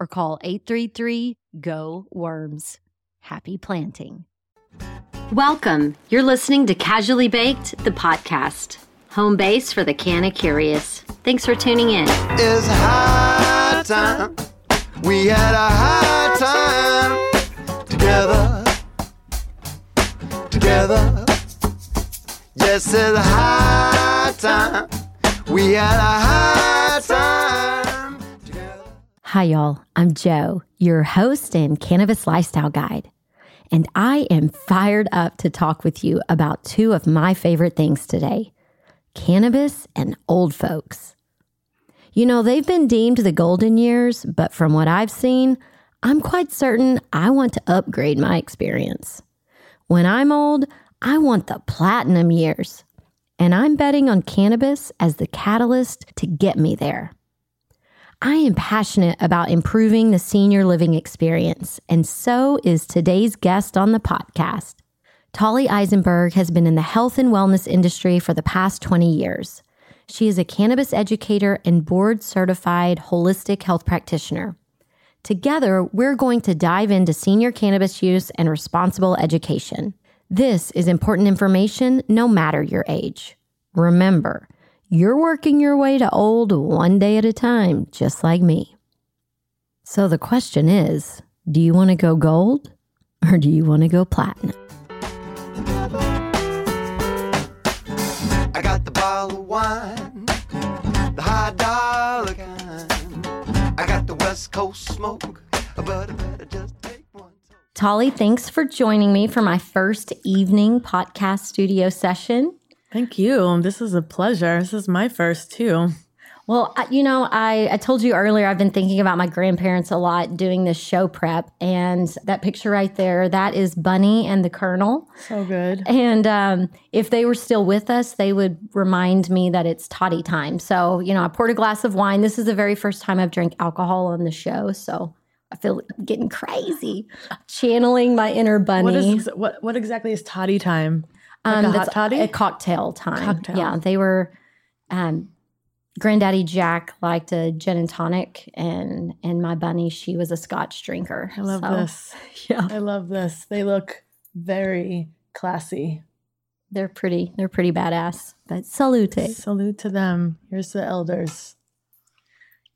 Or call 833-GO-WORMS. Happy planting. Welcome. You're listening to Casually Baked, the podcast. Home base for the canna curious. Thanks for tuning in. It's high time. We had a high time. Together. Yes, it's high time. We had a high time. Hi, y'all. I'm Jo, your host and Cannabis Lifestyle Guide, and I am fired up to talk with you about two of my favorite things today, cannabis and old folks. You know, they've been deemed the golden years, but from what I've seen, I'm quite certain I want to upgrade my experience. When I'm old, I want the platinum years, and I'm betting on cannabis as the catalyst to get me there. I am passionate about improving the senior living experience, and so is today's guest on the podcast. Tolly Eisenberg has been in the health and wellness industry for the past 20 years. She is a cannabis educator and board-certified holistic health practitioner. Together, we're going to dive into senior cannabis use and responsible education. This is important information no matter your age. Remember, you're working your way to old one day at a time, just like me. So the question is, do you want to go gold or do you want to go platinum? I got the bottle of wine, the high dollar kind. I got the West Coast smoke, but I better just take one. Tolly, thanks for joining me for my first evening podcast studio session. Thank you. This is a pleasure. This is my first, too. Well, you know, I told you earlier, I've been thinking about my grandparents a lot doing this show prep. And that picture right there, that is Bunny and the Colonel. So good. And if they were still with us, they would remind me that it's toddy time. So, you know, I poured a glass of wine. This is the very first time I've drank alcohol on the show. So I feel like I'm getting crazy, channeling my inner Bunny. What exactly is toddy time? That's hot toddy? A cocktail time. Cocktail. Yeah, they were, Granddaddy Jack liked a gin and tonic, and my Bunny, she was a Scotch drinker. I love this. Yeah, I love this. They look very classy. They're pretty. They're pretty badass. But salute. Salute to them. Here's the elders.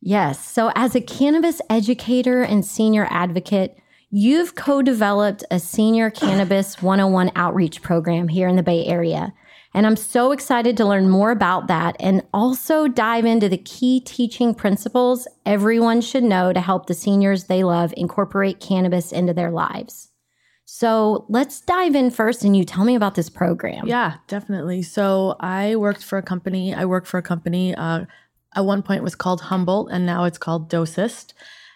Yes. So as a cannabis educator and senior advocate, you've co-developed a senior cannabis 101 outreach program here in the Bay Area, and I'm so excited to learn more about that and also dive into the key teaching principles everyone should know to help the seniors they love incorporate cannabis into their lives. So let's dive in first, and you tell me about this program. Yeah, definitely. So I worked for a company at one point it was called Humboldt, and now it's called Dosist.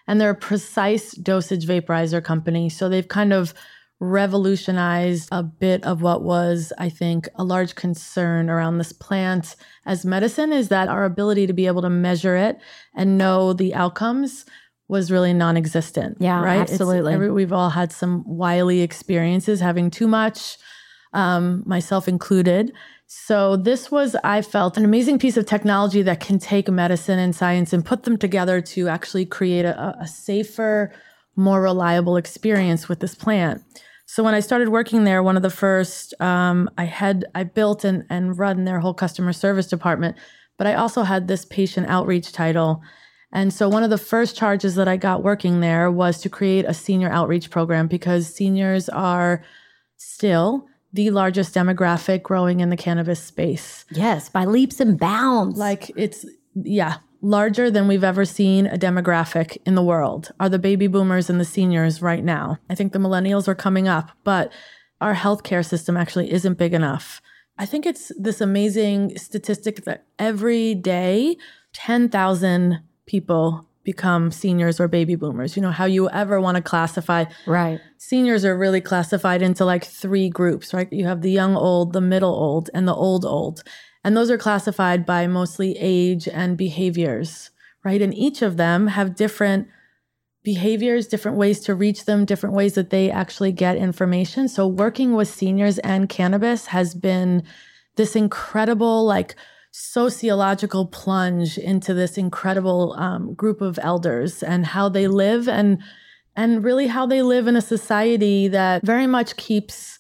And they're a precise dosage vaporizer company. So they've kind of revolutionized a bit of what was, I think, a large concern around this plant as medicine, is that our ability to be able to measure it and know the outcomes was really non-existent. Yeah, right? Absolutely. We've all had some wily experiences, having too much, myself included. So this was, I felt, an amazing piece of technology that can take medicine and science and put them together to actually create a safer, more reliable experience with this plant. So when I started working there, one of the first, I built and run their whole customer service department, but I also had this patient outreach title. And so one of the first charges that I got working there was to create a senior outreach program, because seniors are still the largest demographic growing in the cannabis space. Yes, by leaps and bounds. Like it's, yeah, larger than we've ever seen a demographic in the world are the baby boomers and the seniors right now. I think the millennials are coming up, but our healthcare system actually isn't big enough. I think it's this amazing statistic that every day, 10,000 people become seniors or baby boomers. You know, how you ever want to classify. Right. Seniors are really classified into like three groups, right? You have the young old, the middle old, and the old old. And those are classified by mostly age and behaviors, right? And each of them have different behaviors, different ways to reach them, different ways that they actually get information. So working with seniors and cannabis has been this incredible, like, sociological plunge into this incredible group of elders and how they live and really how they live in a society that very much keeps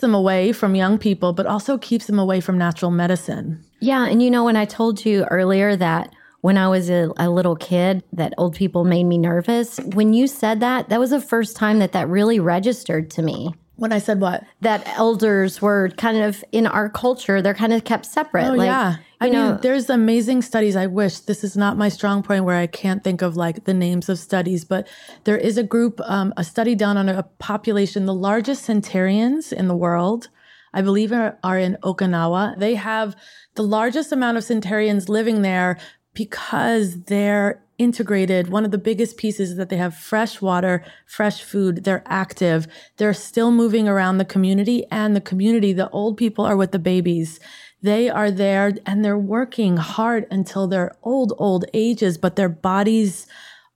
them away from young people, but also keeps them away from natural medicine. Yeah. And you know, when I told you earlier that when I was a little kid, that old people made me nervous, when you said that, that was the first time that really registered to me. When I said what? That elders were kind of, in our culture, they're kind of kept separate. Oh, like, yeah. I mean, there's amazing studies. I wish, this is not my strong point where I can't think of like the names of studies, but there is a group, a study done on a population, the largest centenarians in the world, I believe are in Okinawa. They have the largest amount of centenarians living there because they're integrated. One of the biggest pieces is that they have fresh water, fresh food, they're active, they're still moving around the community, and the community, the old people are with the babies. They are there and they're working hard until their old ages, but their bodies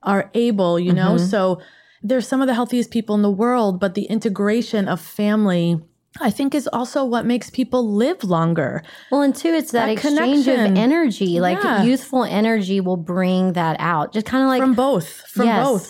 are able, you know? Mm-hmm. So they're some of the healthiest people in the world, but the integration of family, I think, is also what makes people live longer. Well, and two, it's that exchange connection of energy. Yeah. Like youthful energy will bring that out. Just kind of like from both,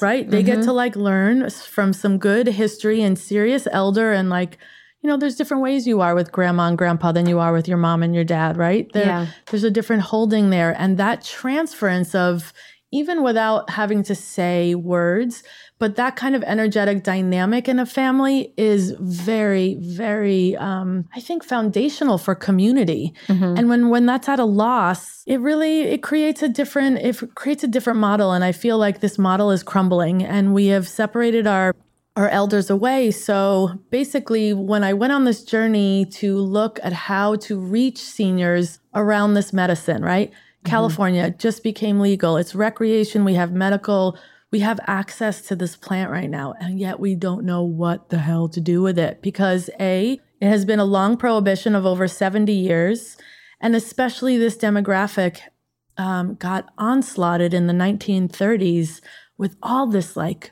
right? They get to like learn from some good history and serious elder, and like, you know, there's different ways you are with grandma and grandpa than you are with your mom and your dad, right? There's a different holding there, and that transference of, even without having to say words, but that kind of energetic dynamic in a family is very, very, I think, foundational for community. Mm-hmm. And when that's at a loss, it creates a different model. And I feel like this model is crumbling, and we have separated our elders away. So basically, when I went on this journey to look at how to reach seniors around this medicine, right? California just became legal. It's recreation. We have medical. We have access to this plant right now, and yet we don't know what the hell to do with it because it has been a long prohibition of over 70 years, and especially this demographic got onslaughted in the 1930s with all this like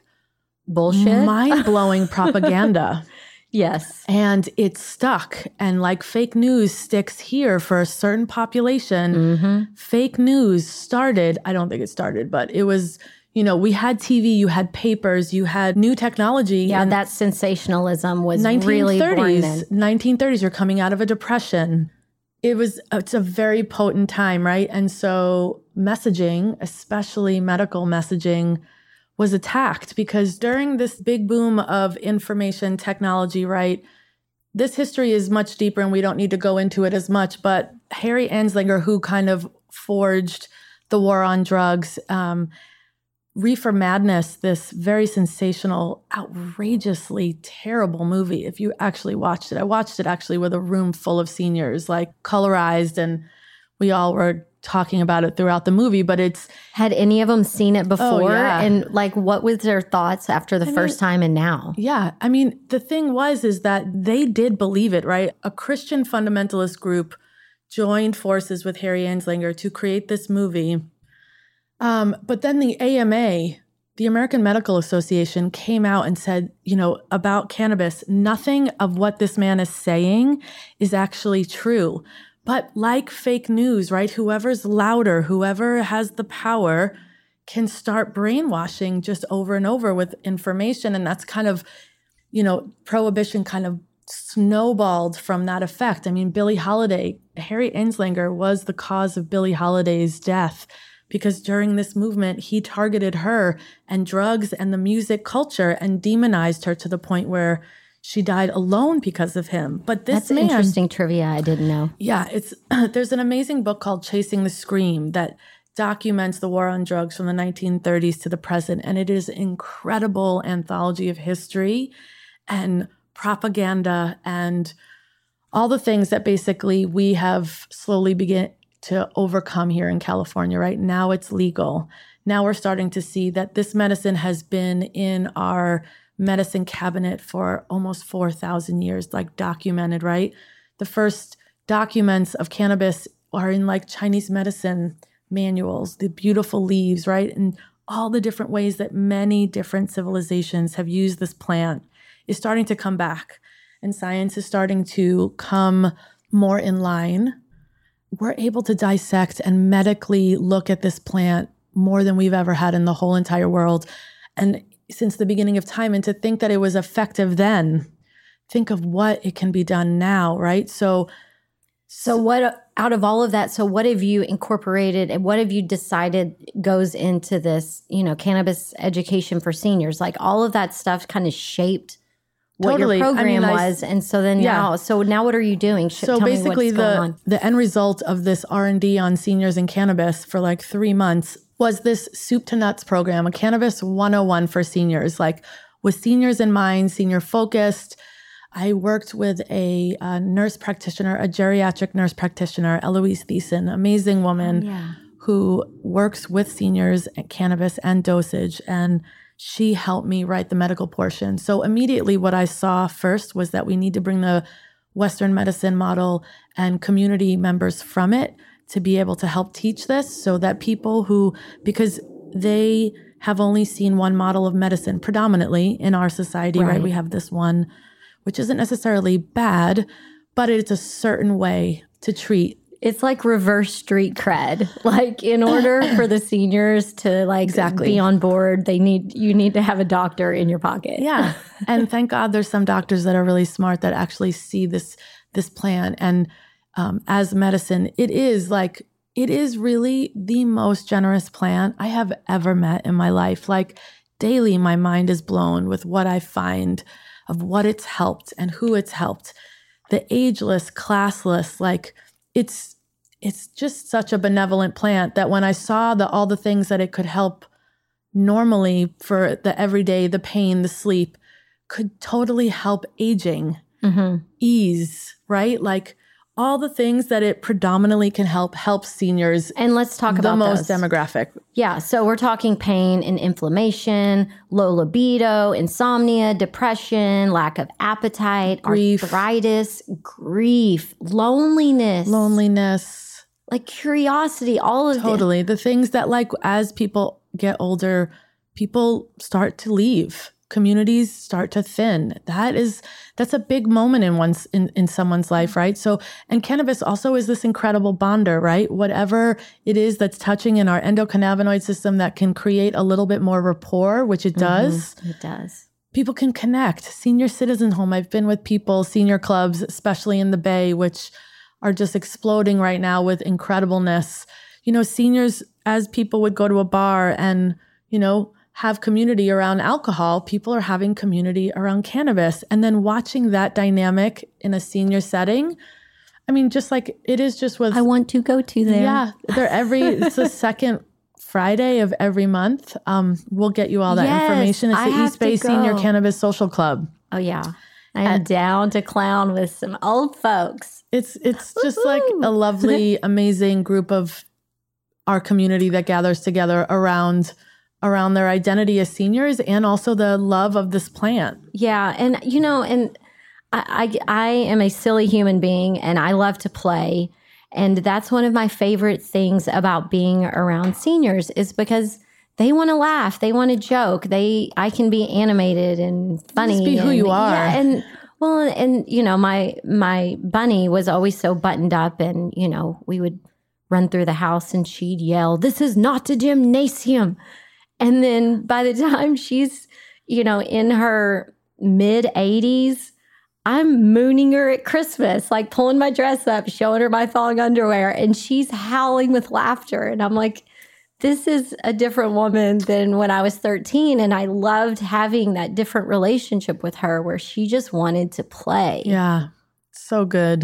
bullshit, mind-blowing propaganda. Yes. And it's stuck. And like fake news sticks here for a certain population. Mm-hmm. Fake news started, I don't think it started, but it was, you know, we had TV, you had papers, you had new technology. Yeah, and that sensationalism was really born then. 1930s, you're coming out of a depression. It's a very potent time, right? And so messaging, especially medical messaging, was attacked because during this big boom of information technology, right? This history is much deeper and we don't need to go into it as much, but Harry Anslinger, who kind of forged the war on drugs, Reefer Madness, this very sensational, outrageously terrible movie, if you actually watched it. I watched it actually with a room full of seniors, like colorized, and we all were talking about it throughout the movie, but it's... Had any of them seen it before? Oh, yeah. And like, what was their thoughts after the first time and now? Yeah. I mean, the thing is that they did believe it, right? A Christian fundamentalist group joined forces with Harry Anslinger to create this movie. But then the AMA the American Medical Association came out and said, you know, about cannabis, nothing of what this man is saying is actually true. But like fake news, right? Whoever's louder, whoever has the power can start brainwashing just over and over with information. And that's kind of, you know, prohibition kind of snowballed from that effect. I mean, Billie Holiday, Harry Anslinger was the cause of Billie Holiday's death because during this movement, he targeted her and drugs and the music culture and demonized her to the point where she died alone because of him. But this man— That's interesting trivia I didn't know. Yeah, it's there's an amazing book called Chasing the Scream that documents the war on drugs from the 1930s to the present. And it is an incredible anthology of history and propaganda and all the things that basically we have slowly begun to overcome here in California, right? Now it's legal. Now we're starting to see that this medicine has been in our medicine cabinet for almost 4,000 years, like documented, right? The first documents of cannabis are in like Chinese medicine manuals, the beautiful leaves, right? And all the different ways that many different civilizations have used this plant is starting to come back. And science is starting to come more in line. We're able to dissect and medically look at this plant more than we've ever had in the whole entire world. And since the beginning of time, and to think that it was effective then, think of what it can be done now, right? So what out of all of that, so what have you incorporated and what have you decided goes into this, you know, cannabis education for seniors? Like all of that stuff kind of shaped what your program was. And so then now what are you doing? So basically the end result of this R&D on seniors and cannabis for like 3 months was this soup to nuts program, a Cannabis 101 for seniors, like with seniors in mind, senior focused. I worked with a nurse practitioner, a geriatric nurse practitioner, Eloise Thiessen, amazing woman who works with seniors at cannabis and dosage. And she helped me write the medical portion. So immediately what I saw first was that we need to bring the Western medicine model and community members from it to be able to help teach this so that people who, because they have only seen one model of medicine predominantly in our society, right? We have this one, which isn't necessarily bad, but it's a certain way to treat. It's like reverse street cred. Like in order for the seniors to be on board, you need to have a doctor in your pocket. Yeah. And thank God there's some doctors that are really smart that actually see this plan. And as medicine, it is really the most generous plan I have ever met in my life. Like daily, my mind is blown with what I find of what it's helped and who it's helped. The ageless, classless, like it's just such a benevolent plant that when I saw all the things that it could help normally for the everyday, the pain, the sleep, could totally help aging, ease, right? Like all the things that it predominantly can help seniors. And let's talk about the most demographic. Yeah, so we're talking pain and inflammation, low libido, insomnia, depression, lack of appetite, grief, arthritis, loneliness, like curiosity, all of totally. The things that like as people get older, people start to leave. Communities start to thin. That's a big moment in someone's life, right? So, and cannabis also is this incredible bonder, right? Whatever it is that's touching in our endocannabinoid system that can create a little bit more rapport, which it does. It does. People can connect. Senior Citizen Home. I've been with people, senior clubs, especially in the Bay, which are just exploding right now with incredibleness. You know, seniors, as people would go to a bar and, you know, have community around alcohol, people are having community around cannabis. And then watching that dynamic in a senior setting, I mean, just like it is just with... I want to go to there. Yeah, it's the second Friday of every month. We'll get you all that information. It's the East Bay Senior Cannabis Social Club. Oh, yeah. I'm down to clown with some old folks. It's just like a lovely, amazing group of our community that gathers together around their identity as seniors and also the love of this plant. Yeah. And, you know, and I am a silly human being and I love to play. And that's one of my favorite things about being around seniors is because they want to laugh. They want to joke. I can be animated and funny. Just be who you are. Yeah, and well, and you know, my bunny was always so buttoned up, and you know, we would run through the house and she'd yell, "This is not a gymnasium." And then by the time she's, you know, in her mid 80s, I'm mooning her at Christmas, like pulling my dress up, showing her my thong underwear, and she's howling with laughter. And I'm like, this is a different woman than when I was 13. And I loved having that different relationship with her where she just wanted to play. Yeah. So good.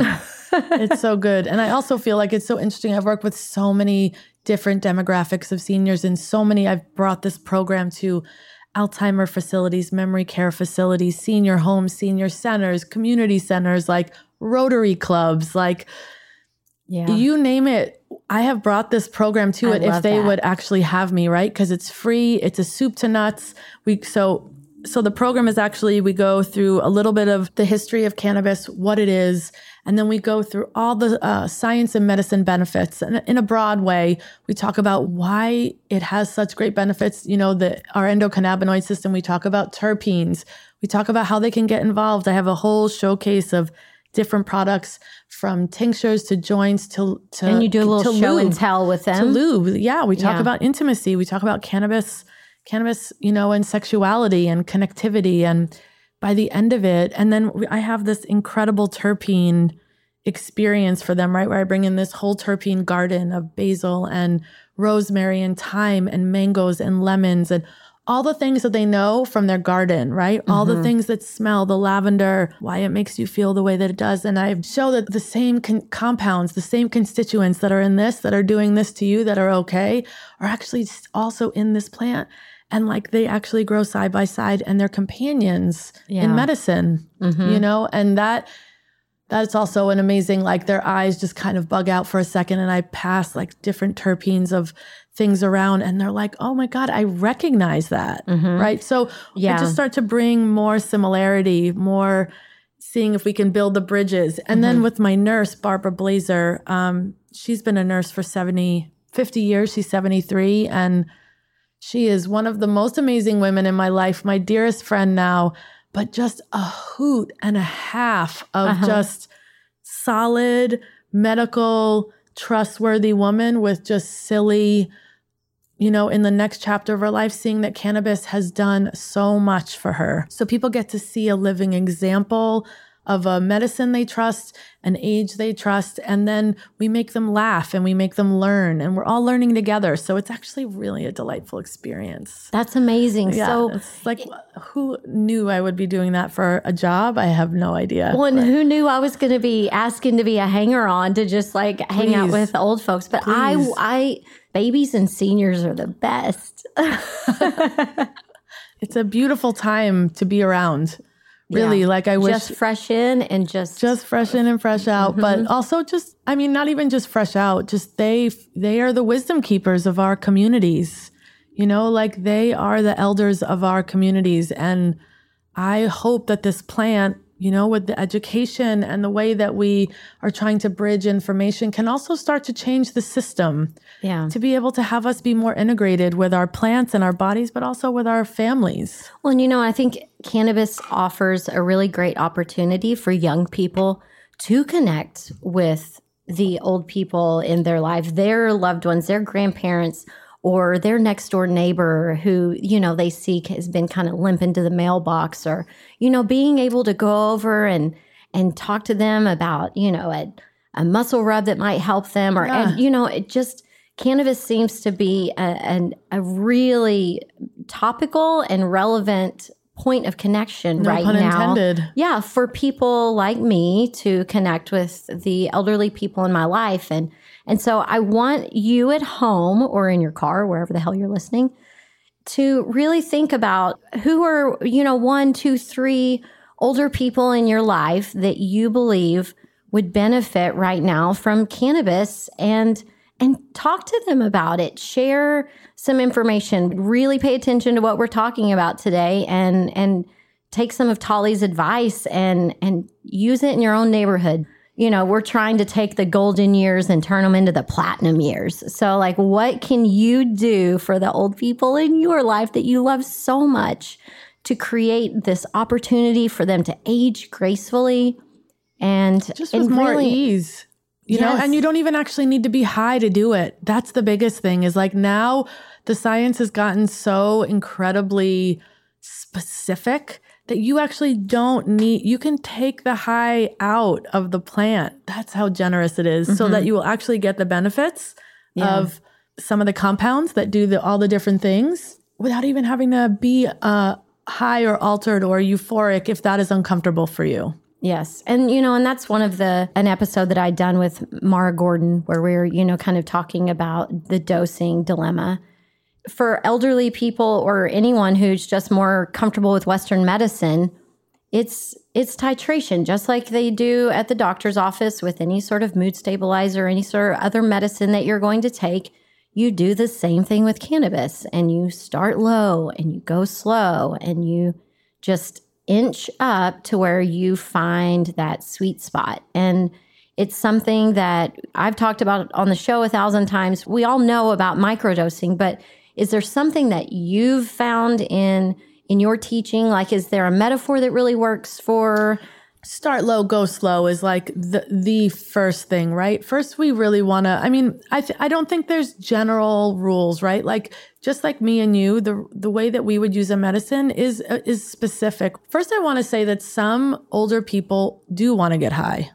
It's so good. And I also feel like it's so interesting. I've worked with so many different demographics of seniors, and so many, I've brought this program to Alzheimer facilities, memory care facilities, senior homes, senior centers, community centers, like Rotary clubs, like you name it. I have brought this program to it if they would actually have me, right? Because it's free. It's a soup to nuts. So the program is actually, we go through a little bit of the history of cannabis, what it is, and then we go through all the science and medicine benefits. And in a broad way, we talk about why it has such great benefits. You know, our endocannabinoid system, we talk about terpenes. We talk about how they can get involved. I have a whole showcase of different products, from tinctures to joints to And you do a little show and tell with them. To lube. Yeah, we talk about intimacy. We talk about cannabis, you know, and sexuality and connectivity. And by the end of it, and then I have this incredible terpene experience for them, right? Where I bring in this whole terpene garden of basil and rosemary and thyme and mangoes and lemons and all the things that they know from their garden, right? Mm-hmm. All the things that smell, the lavender, why it makes you feel the way that it does. And I show that the same compounds, the same constituents that are in this, that are doing this to you, that are okay, are actually also in this plant. And like they actually grow side by side, and they're companions in medicine, you know? And that's also an amazing, like their eyes just kind of bug out for a second, and I pass like different terpenes of things around, and they're like, oh my God, I recognize that, right? So I just start to bring more similarity, more seeing if we can build the bridges. And then with my nurse, Barbara Blazer, she's been a nurse for 50 years, she's 73, and she is one of the most amazing women in my life, my dearest friend now, but just a hoot and a half of just solid, medical, trustworthy woman with just silly, you know, in the next chapter of her life, seeing that cannabis has done so much for her. So people get to see a living example of a medicine they trust, an age they trust, and then we make them laugh and we make them learn, and we're all learning together. So it's actually really a delightful experience. That's amazing. Yeah, so it's like, who knew I would be doing that for a job? I have no idea. Well, and who knew I was going to be asking to be a hanger-on to just like hang out with old folks? But I babies and seniors are the best. It's a beautiful time to be around. Really, like I wish. Just fresh in and just. Just fresh in and fresh out. But also just, I mean, not even just fresh out, just they are the wisdom keepers of our communities. You know, like they are the elders of our communities. And I hope that this plant, you know, with the education and the way that we are trying to bridge information, can also start to change the system. Yeah. To be able to have us be more integrated with our plants and our bodies, but also with our families. Well, and you know, I think cannabis offers a really great opportunity for young people to connect with the old people in their life, their loved ones, their grandparents, or their next door neighbor who, you know, they see has been kind of limping to the mailbox, or, you know, being able to go over and talk to them about, you know, a muscle rub that might help them, or, and, you know, it just, cannabis seems to be a really topical and relevant point of connection right now. Intended. Yeah, for people like me to connect with the elderly people in my life. And so I want you at home or in your car, wherever the hell you're listening, to really think about who are, you know, 1, 2, 3 older people in your life that you believe would benefit right now from cannabis, and talk to them about it. Share some information. Really pay attention to what we're talking about today, and take some of Tolly's advice and use it in your own neighborhood. you know, we're trying to take the golden years and turn them into the platinum years. So like, what can you do for the old people in your life that you love so much to create this opportunity for them to age gracefully and just with more ease, you know, and you don't even actually need to be high to do it. That's the biggest thing is like now the science has gotten so incredibly specific that you actually don't need, you can take the high out of the plant. That's how generous it is, so that you will actually get the benefits of some of the compounds that do all the different things without even having to be high or altered or euphoric if that is uncomfortable for you. Yes. And, you know, and that's one of an episode that I'd done with Mara Gordon where we were, you know, kind of talking about the dosing dilemma. For elderly people or anyone who's just more comfortable with Western medicine, it's titration, just like they do at the doctor's office with any sort of mood stabilizer, any sort of other medicine that you're going to take. You do the same thing with cannabis, and you start low and you go slow and you just inch up to where you find that sweet spot. And it's something that I've talked about on the show 1,000 times. We all know about microdosing, but is there something that you've found in your teaching? Like, is there a metaphor that really works for? Start low, go slow is like the first thing, right? First, we really want to, I mean, I don't think there's general rules, right? Like, just like me and you, the way that we would use a medicine is specific. First, I want to say that some older people do want to get high.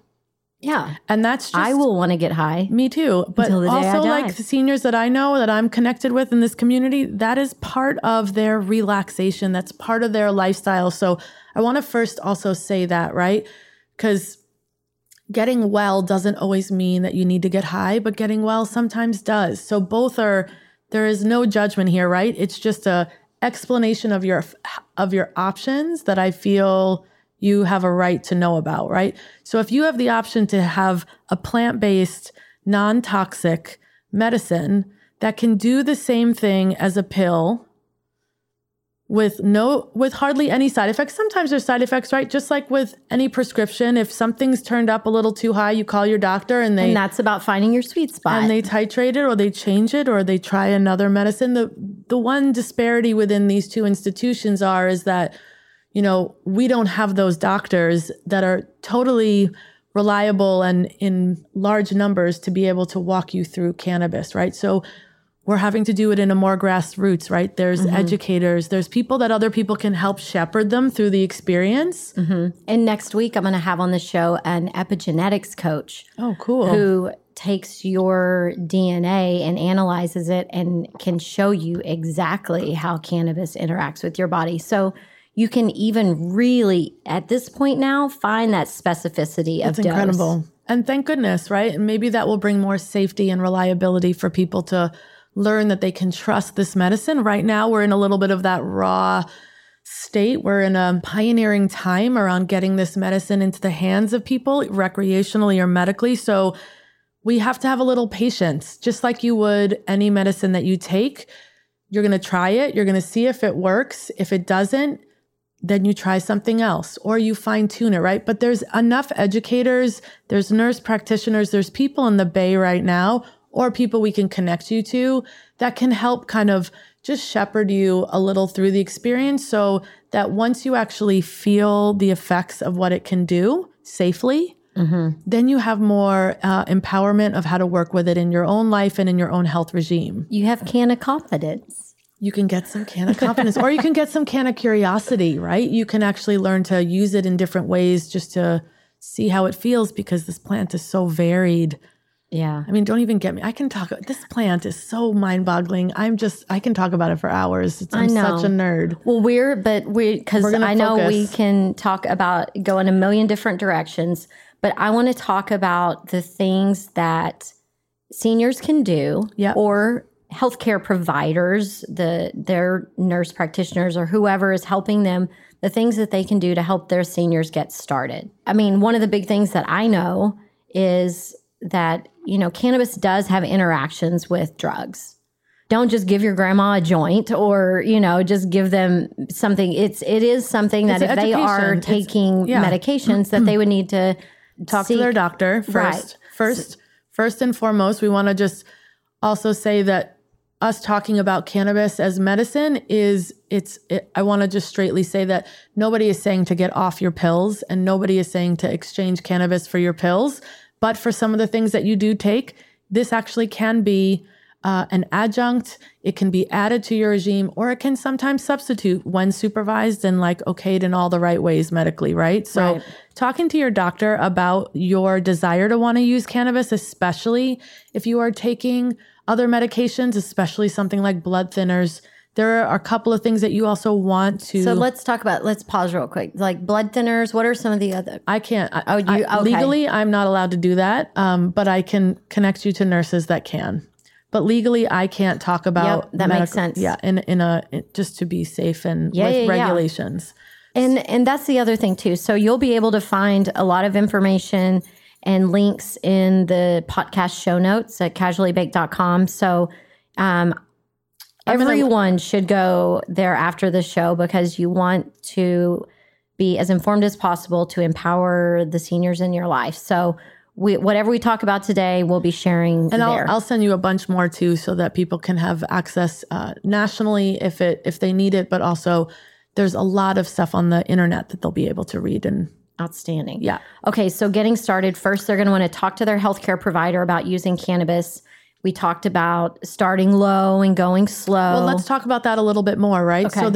Yeah. And that's just... I will want to get high. Me too. But also like the seniors that I know that I'm connected with in this community, that is part of their relaxation. That's part of their lifestyle. So I want to first also say that, right? Because getting well doesn't always mean that you need to get high, but getting well sometimes does. So both are... There is no judgment here, right? It's just a explanation of your options that I feel... you have a right to know about, right? So if you have the option to have a plant-based, non-toxic medicine that can do the same thing as a pill with hardly any side effects, sometimes there's side effects, right? Just like with any prescription, if something's turned up a little too high, you call your doctor and that's about finding your sweet spot. And they titrate it or they change it or they try another medicine. The one disparity within these two institutions is that, you know, we don't have those doctors that are totally reliable and in large numbers to be able to walk you through cannabis, right? So we're having to do it in a more grassroots, right? There's educators, there's people that other people can help shepherd them through the experience. And next week, I'm going to have on the show an epigenetics coach. Oh, cool. Who takes your DNA and analyzes it and can show you exactly how cannabis interacts with your body. So you can even really, at this point now, find that specificity of dose. That's incredible. And thank goodness, right? And maybe that will bring more safety and reliability for people to learn that they can trust this medicine. Right now, we're in a little bit of that raw state. We're in a pioneering time around getting this medicine into the hands of people recreationally or medically. So we have to have a little patience, just like you would any medicine that you take. You're going to try it. You're going to see if it works. If it doesn't, then you try something else or you fine tune it, right? But there's enough educators, there's nurse practitioners, there's people in the Bay right now or people we can connect you to that can help kind of just shepherd you a little through the experience so that once you actually feel the effects of what it can do safely, then you have more empowerment of how to work with it in your own life and in your own health regime. You have canna confidence. You can get some can of confidence or you can get some can of curiosity, right? You can actually learn to use it in different ways just to see how it feels because this plant is so varied. Yeah. I mean, don't even get me. I can talk. This plant is so mind-boggling. I can talk about it for hours. I'm such a nerd. Well, because I know we can talk about, go in a million different directions, but I want to talk about the things that seniors can do or healthcare providers, their nurse practitioners or whoever is helping them, the things that they can do to help their seniors get started. I mean, one of the big things that I know is that, you know, cannabis does have interactions with drugs. Don't just give your grandma a joint or, you know, just give them something. It is something that if they are taking medications that they would need to talk to their doctor first. Right. First and foremost, we want to just also say that us talking about cannabis as medicine I want to just straightly say that nobody is saying to get off your pills and nobody is saying to exchange cannabis for your pills. But for some of the things that you do take, this actually can be an adjunct. It can be added to your regime, or it can sometimes substitute when supervised and like okayed in all the right ways medically, right? So talking to your doctor about your desire to want to use cannabis, especially if you are taking other medications, especially something like blood thinners. There are a couple of things that you also want to... So let's pause real quick. Like blood thinners, what are some of the other... I can't... Legally, I'm not allowed to do that, but I can connect you to nurses that can. But legally, I can't talk about... Yep, that makes sense. Yeah, just to be safe and with regulations. Yeah. And that's the other thing too. So you'll be able to find a lot of information and links in the podcast show notes at casuallybaked.com. So everyone should go there after the show because you want to be as informed as possible to empower the seniors in your life. So whatever we talk about today, we'll be sharing and there. I'll send you a bunch more too, so that people can have access nationally if they need it. But also, there's a lot of stuff on the internet that they'll be able to read and. Outstanding. Yeah. Okay. So getting started, first, they're going to want to talk to their healthcare provider about using cannabis. We talked about starting low and going slow. Well, let's talk about that a little bit more, right? Okay. So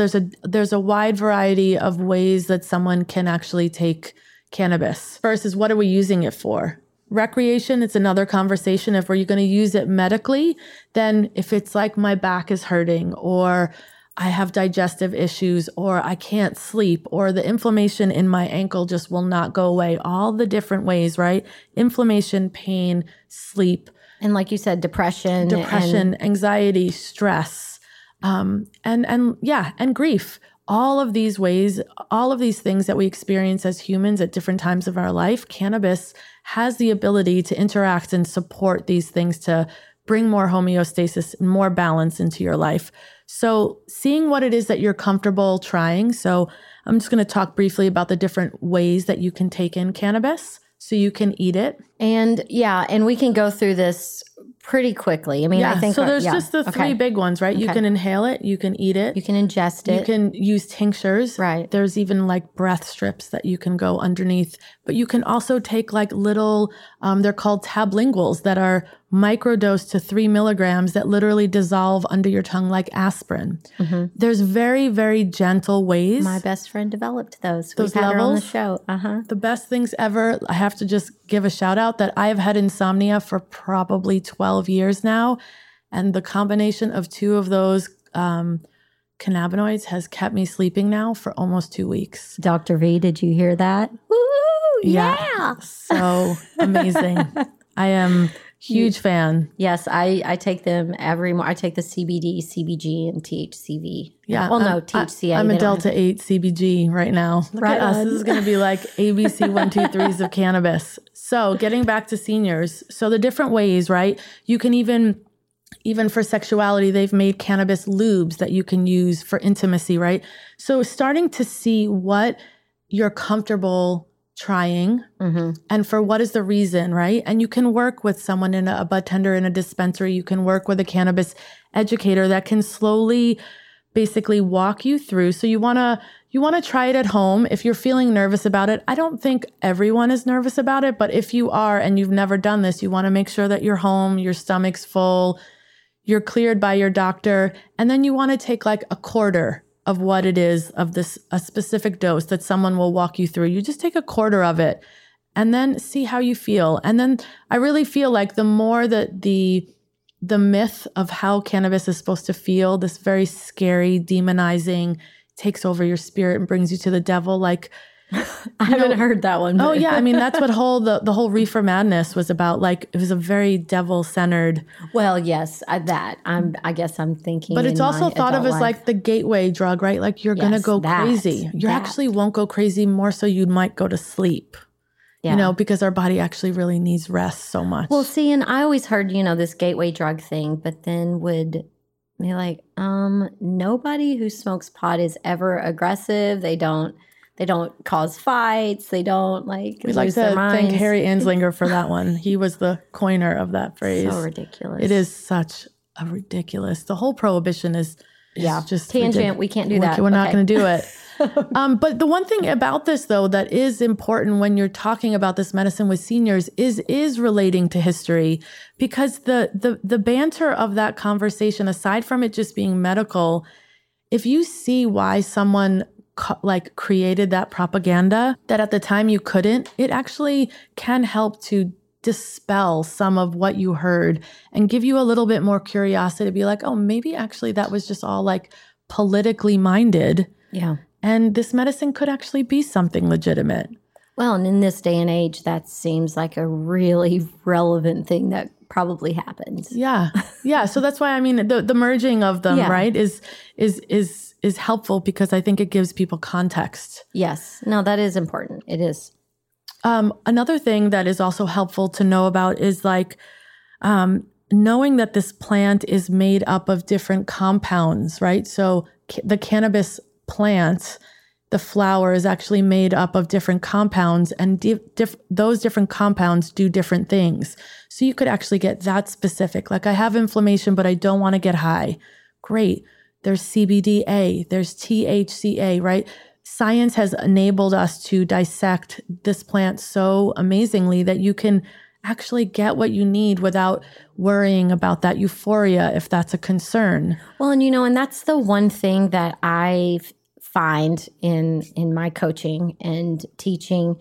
there's a wide variety of ways that someone can actually take cannabis. First is, what are we using it for? Recreation, it's another conversation. If we're going to use it medically, then if it's like my back is hurting or I have digestive issues, or I can't sleep, or the inflammation in my ankle just will not go away. All the different ways, right? Inflammation, pain, sleep. And like you said, depression, anxiety, stress, and grief. All of these ways, all of these things that we experience as humans at different times of our life, cannabis has the ability to interact and support these things to bring more homeostasis and more balance into your life. So seeing what it is that you're comfortable trying. So I'm just going to talk briefly about the different ways that you can take in cannabis so you can eat it. And we can go through this pretty quickly. I mean, I think so. There's just the three big ones, right? Okay. You can inhale it, you can eat it, you can ingest it, you can use tinctures, right? There's even like breath strips that you can go underneath, but you can also take like little, they're called tablinguals that are microdosed to 3 milligrams that literally dissolve under your tongue like aspirin. Mm-hmm. There's very, very gentle ways. My best friend developed those. We've had her on the show. Uh-huh. The best things ever. I have to just give a shout out that I have had insomnia for probably 12 years now. And the combination of two of those cannabinoids has kept me sleeping now for almost 2 weeks. Dr. V, did you hear that? Woo! Yeah. So amazing. I am... Huge fan. Yes, I take them every morning. I take the CBD, CBG, and THCV. Yeah. Well, no, THCA. I'm a Delta 8 CBG right now. Right on. This is going to be like ABC 1, 2, 3s of cannabis. So getting back to seniors. So the different ways, right? You can even for sexuality, they've made cannabis lubes that you can use for intimacy, right? So starting to see what you're comfortable trying, mm-hmm. and for what is the reason, right? And you can work with someone in a bud tender in a dispensary. You can work with a cannabis educator that can slowly basically walk you through. So you want to try it at home. If you're feeling nervous about it, I don't think everyone is nervous about it, but if you are and you've never done this, you want to make sure that you're home, your stomach's full, you're cleared by your doctor, and then you want to take like a quarter of what it is of this, a specific dose that someone will walk you through. You just take a quarter of it and then see how you feel. And then I really feel like the more that the myth of how cannabis is supposed to feel, this very scary, demonizing, takes over your spirit and brings you to the devil. Like, I haven't heard that one. Oh yeah. I mean, that's what the whole Reefer Madness was about. Like, it was a very devil centered. Well, yes, I guess I'm thinking. But it's also thought of as like the gateway drug, right? Like you're going to go crazy. You actually won't go crazy, more so you might go to sleep, you know, because our body actually really needs rest so much. Well, see, and I always heard, you know, this gateway drug thing, but then would be like, nobody who smokes pot is ever aggressive. They don't. They don't cause fights. They don't lose their minds. Thank Harry Anslinger for that one. He was the coiner of that phrase. So ridiculous. It is such a ridiculous. The whole prohibition is just tangent. Ridiculous. We can't do that. We're not going to do it. But the one thing about this, though, that is important when you're talking about this medicine with seniors is relating to history, because the banter of that conversation, aside from it just being medical, if you see why someone created that propaganda that at the time you couldn't, it actually can help to dispel some of what you heard and give you a little bit more curiosity to be like, oh, maybe actually that was just all politically minded. Yeah. And this medicine could actually be something legitimate. Well, and in this day and age, that seems like a really relevant thing that probably happens. Yeah. Yeah. So that's why, the merging of them, right, is helpful, because I think it gives people context. Yes. No, that is important. It is. Another thing that is also helpful to know about is knowing that this plant is made up of different compounds, right? So the cannabis plant, the flower, is actually made up of different compounds, and those different compounds do different things. So you could actually get that specific. I have inflammation, but I don't want to get high. Great. There's CBDA, there's THCA, right? Science has enabled us to dissect this plant so amazingly that you can actually get what you need without worrying about that euphoria, if that's a concern. Well, and that's the one thing that I find in my coaching and teaching,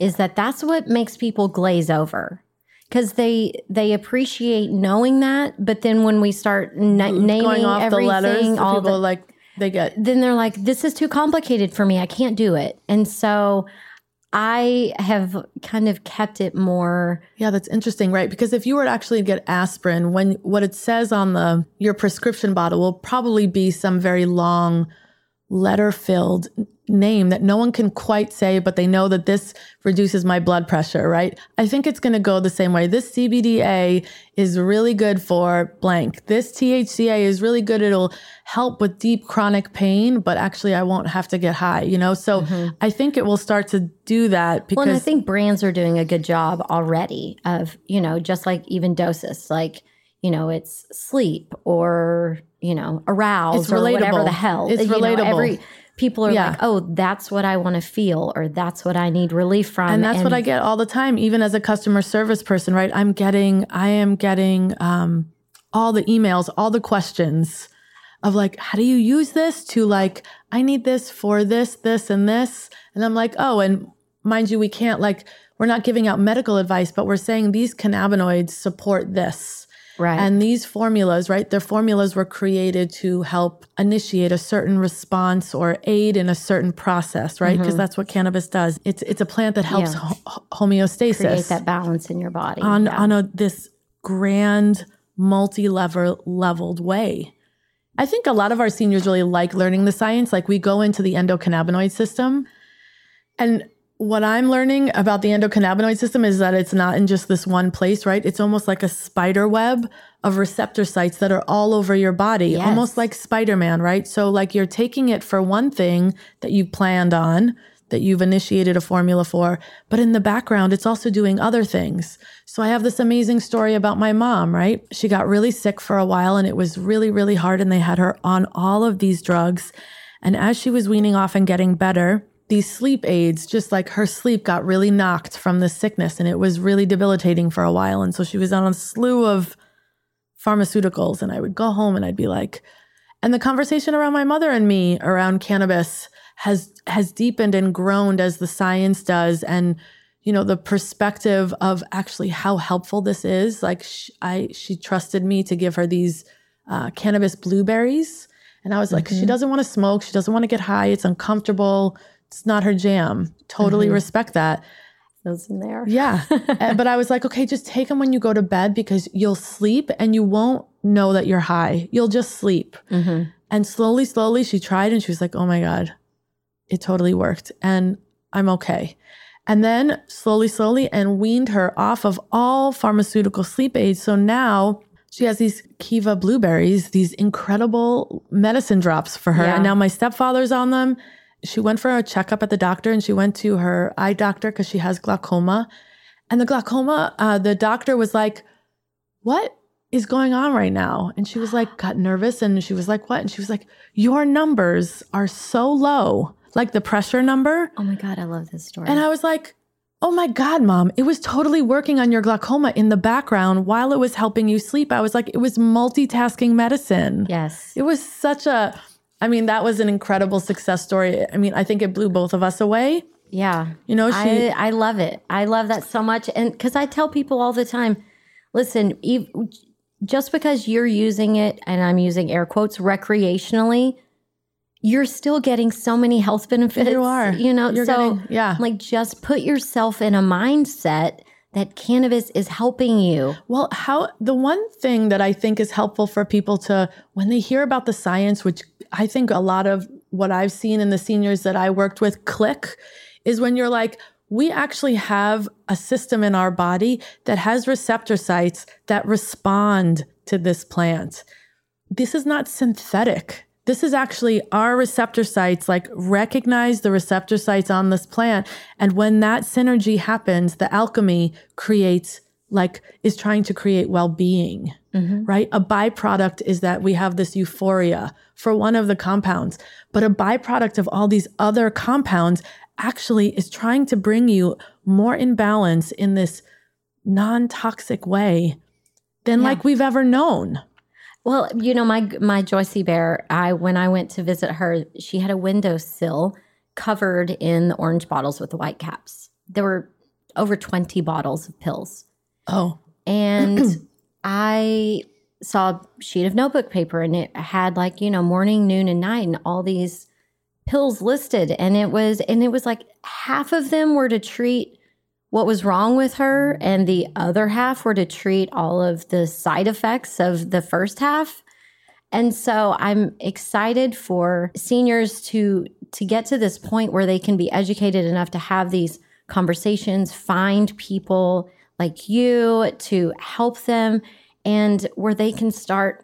is that that's what makes people glaze over, because they appreciate knowing that. But then when we start naming going off everything, the letters, all people they get, then they're like, this is too complicated for me. I can't do it. And so I have kind of kept it more. Yeah, that's interesting, right? Because if you were to actually get aspirin, what it says on your prescription bottle will probably be some very long letter-filled name that no one can quite say, but they know that this reduces my blood pressure, right? I think it's going to go the same way. This CBDA is really good for blank. This THCA is really good. It'll help with deep chronic pain, but actually I won't have to get high, So I think it will start to do that. Because I think brands are doing a good job already of, just even Dosist, it's sleep or, arouse or whatever the hell. It's relatable. People are that's what I want to feel, or that's what I need relief from. And that's what I get all the time, even as a customer service person, right? I am getting all the emails, all the questions of how do you use this to I need this for this, this, and this. And I'm like, oh, and mind you, we can't we're not giving out medical advice, but we're saying these cannabinoids support this. Right. And these formulas, right, their formulas were created to help initiate a certain response or aid in a certain process, right? Because that's what cannabis does. It's a plant that helps homeostasis. Create that balance in your body. On this grand, multi-leveled way. I think a lot of our seniors really like learning the science. We go into the endocannabinoid system, and what I'm learning about the endocannabinoid system is that it's not in just this one place, right? It's almost like a spider web of receptor sites that are all over your body, almost like Spider-Man, right? So you're taking it for one thing that you planned on, that you've initiated a formula for, but in the background, it's also doing other things. So I have this amazing story about my mom, right? She got really sick for a while, and it was really, really hard, and they had her on all of these drugs. And as she was weaning off and getting better, these sleep aids, just her sleep got really knocked from the sickness, and it was really debilitating for a while. And so she was on a slew of pharmaceuticals, and I would go home and I'd be and the conversation around my mother and me around cannabis has deepened and grown as the science does. And, the perspective of actually how helpful this is, she trusted me to give her these cannabis blueberries. And I was she doesn't want to smoke. She doesn't want to get high. It's uncomfortable. It's not her jam. Totally respect that. Those in there. Yeah. But I was okay, just take them when you go to bed, because you'll sleep and you won't know that you're high. You'll just sleep. Mm-hmm. And slowly, slowly she tried, and she was oh my God, it totally worked. And I'm okay. And then slowly, slowly, and weaned her off of all pharmaceutical sleep aids. So now she has these Kiva blueberries, these incredible medicine drops for her. Yeah. And now my stepfather's on them. She went for a checkup at the doctor, and she went to her eye doctor because she has glaucoma. And the glaucoma, the doctor was like, what is going on right now? And she was like, got nervous. And she was like, what? And she was like, your numbers are so low, like the pressure number. Oh my God, I love this story. And I was like, oh my God, Mom, it was totally working on your glaucoma in the background while it was helping you sleep. I was like, it was multitasking medicine. Yes. It was such a, I mean, that was an incredible success story. I mean, I think it blew both of us away. Yeah. You know, I love it. I love that so much. And because I tell people all the time, listen, just because you're using it, and I'm using air quotes, recreationally, you're still getting so many health benefits. You are. You know, you're so getting, yeah. Like, just put yourself in a mindset that cannabis is helping you. Well, the one thing that I think is helpful for people to, when they hear about the science, which I think a lot of what I've seen in the seniors that I worked with click, is when you're like, we actually have a system in our body that has receptor sites that respond to this plant. This is not synthetic. This is actually our receptor sites, like recognize the receptor sites on this plant. And when that synergy happens, the alchemy creates, like, is trying to create well-being, mm-hmm. right? A byproduct is that we have this euphoria for one of the compounds, but a byproduct of all these other compounds actually is trying to bring you more in balance in this non-toxic way than like we've ever known. Well, you know, my Joycey Bear, when I went to visit her, she had a windowsill covered in orange bottles with the white caps. There were over 20 bottles of pills. Oh. And I saw a sheet of notebook paper, and it had, like, you know, morning, noon, and night, and all these pills listed. And it was like half of them were to treat what was wrong with her, and the other half were to treat all of the side effects of the first half. And so I'm excited for seniors to get to this point where they can be educated enough to have these conversations, find people like you to help them, and where they can start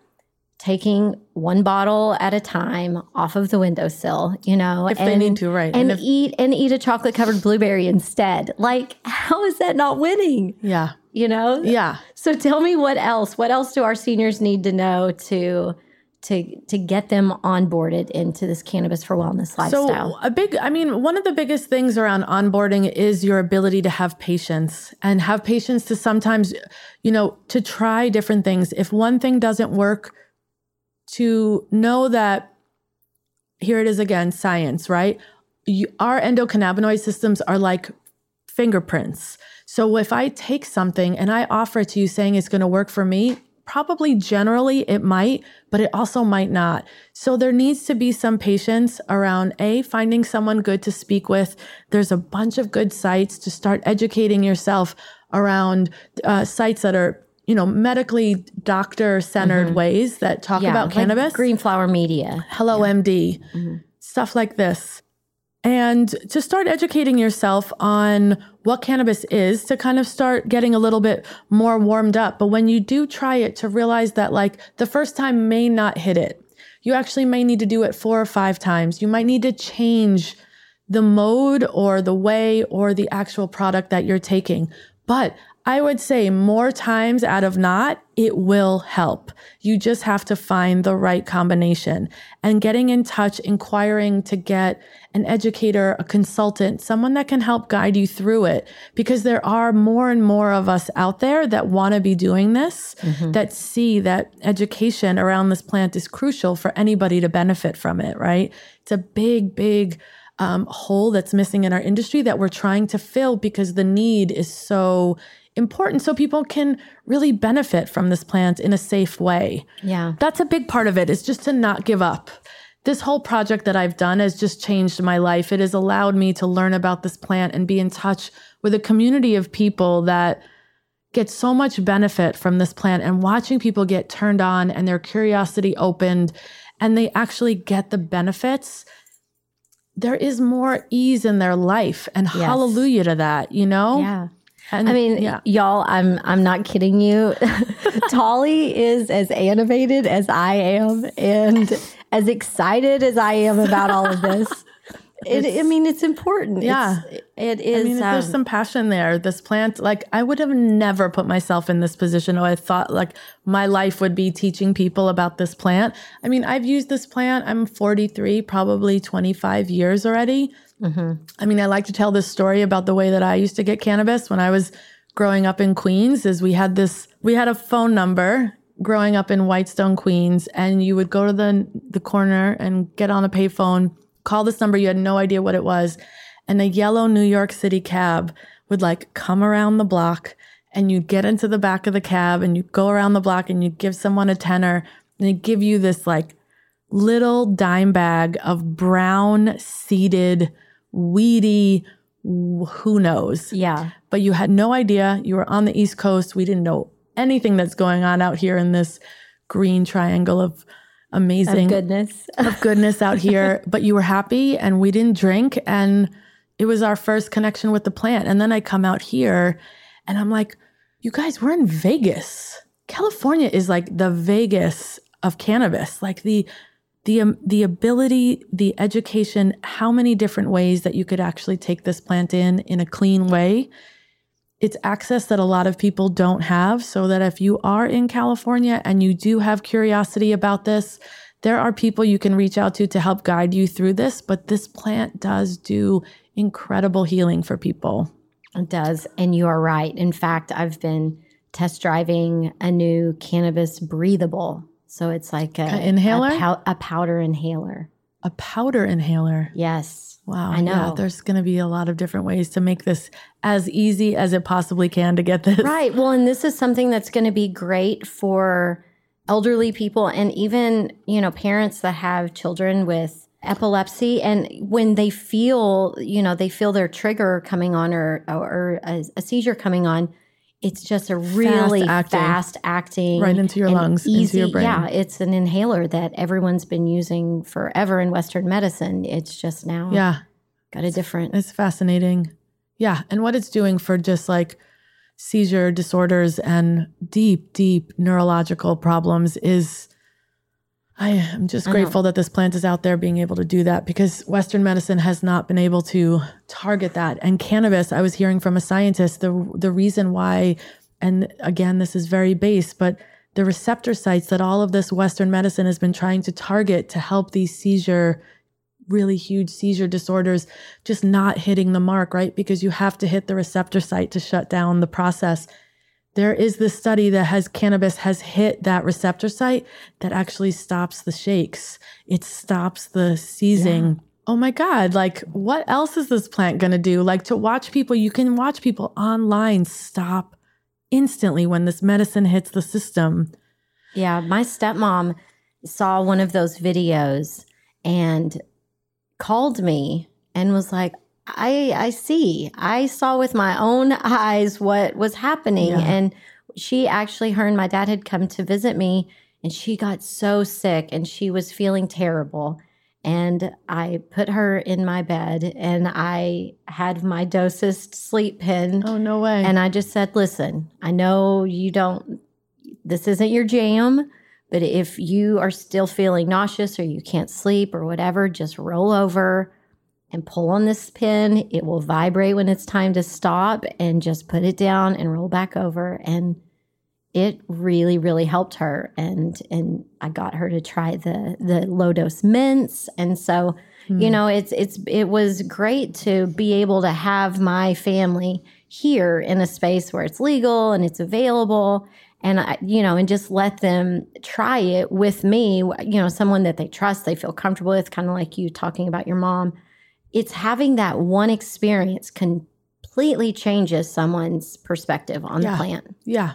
taking one bottle at a time off of the windowsill, you know. If they need to, right. And eat a chocolate-covered blueberry instead. Like, how is that not winning? Yeah. You know? Yeah. So tell me what else. What else do our seniors need to know to get them onboarded into this cannabis for wellness lifestyle? So one of the biggest things around onboarding is your ability to have patience, and have patience to sometimes, you know, to try different things. If one thing doesn't work, to know that, here it is again, science, right? Our endocannabinoid systems are like fingerprints. So if I take something and I offer it to you saying it's going to work for me, probably generally it might, but it also might not. So there needs to be some patience around finding someone good to speak with. There's a bunch of good sites to start educating yourself around sites that are, you know, medically doctor-centered mm-hmm. ways that talk about cannabis. Like Greenflower Media. Hello, MD. Mm-hmm. Stuff like this. And to start educating yourself on what cannabis is, to kind of start getting a little bit more warmed up. But when you do try it, to realize that, like, the first time may not hit it. You actually may need to do it 4 or 5 times. You might need to change the mode or the way or the actual product that you're taking. But I would say more times out of not, it will help. You just have to find the right combination. And getting in touch, inquiring to get an educator, a consultant, someone that can help guide you through it. Because there are more and more of us out there that want to be doing this, mm-hmm. that see that education around this plant is crucial for anybody to benefit from it, right? It's a big, big hole that's missing in our industry that we're trying to fill because the need is so important, so people can really benefit from this plant in a safe way. Yeah. That's a big part of it, is just to not give up. This whole project that I've done has just changed my life. It has allowed me to learn about this plant and be in touch with a community of people that get so much benefit from this plant, and watching people get turned on and their curiosity opened and they actually get the benefits. There is more ease in their life, and yes. Hallelujah to that, you know? Yeah. And I mean, y'all, I'm not kidding you. Tolly is as animated as I am and as excited as I am about all of this. It's important. Yeah. It is. I mean, if there's some passion there. This plant, like, I would have never put myself in this position, or I thought like my life would be teaching people about this plant. I mean, I've used this plant. I'm 43, probably 25 years already. Mm-hmm. I mean, I like to tell this story about the way that I used to get cannabis when I was growing up in Queens. Is we had a phone number growing up in Whitestone, Queens, and you would go to the corner and get on a payphone, call this number. You had no idea what it was. And a yellow New York City cab would like come around the block, and you'd get into the back of the cab and you'd go around the block and you'd give someone a tenner, and they'd give you this like little dime bag of brown seeded, weedy, who knows? Yeah. But you had no idea. You were on the East Coast. We didn't know anything that's going on out here in this green triangle of amazing of goodness out here. But you were happy, and we didn't drink, and it was our first connection with the plant. And then I come out here and I'm like, you guys, we're in Vegas. California is like the Vegas of cannabis. Like the ability, the education, how many different ways that you could actually take this plant in a clean way. It's access that a lot of people don't have, so that if you are in California and you do have curiosity about this, there are people you can reach out to help guide you through this. But this plant does do incredible healing for people. It does. And you are right. In fact, I've been test driving a new cannabis breathable. So it's like an inhaler, a powder inhaler. A powder inhaler. Yes. Wow. I know. Yeah, there's going to be a lot of different ways to make this as easy as it possibly can to get this. Right. Well, and this is something that's going to be great for elderly people, and even, parents that have children with epilepsy. And when they feel, they feel their trigger coming on, or a seizure coming on, it's just a really fast acting. Right into your lungs, into your brain. Yeah, it's an inhaler that everyone's been using forever in Western medicine. It's just now got a different. It's fascinating. Yeah, and what it's doing for just like seizure disorders and deep, deep neurological problems is, I am just grateful that this plant is out there being able to do that, because Western medicine has not been able to target that. And cannabis, I was hearing from a scientist, the reason why, and again, this is very base, but the receptor sites that all of this Western medicine has been trying to target to help these really huge seizure disorders, just not hitting the mark, right? Because you have to hit the receptor site to shut down the process. There is this study that cannabis has hit that receptor site that actually stops the shakes. It stops the seizing. Yeah. Oh my God, like what else is this plant going to do? Like you can watch people online stop instantly when this medicine hits the system. Yeah, my stepmom saw one of those videos and called me and was like, I see. I saw with my own eyes what was happening. Yeah. And her and my dad had come to visit me, and she got so sick and she was feeling terrible. And I put her in my bed and I had my Dosist sleep pen. Oh, no way. And I just said, listen, I know this isn't your jam, but if you are still feeling nauseous or you can't sleep or whatever, just roll over and pull on this pin. It will vibrate when it's time to stop, and just put it down and roll back over. And it really, really helped her. And I got her to try the low dose mints. And so, it was great to be able to have my family here in a space where it's legal and it's available. And and just let them try it with me, someone that they trust, they feel comfortable with, kind of like you talking about your mom. It's having that one experience completely changes someone's perspective on the plant. Yeah.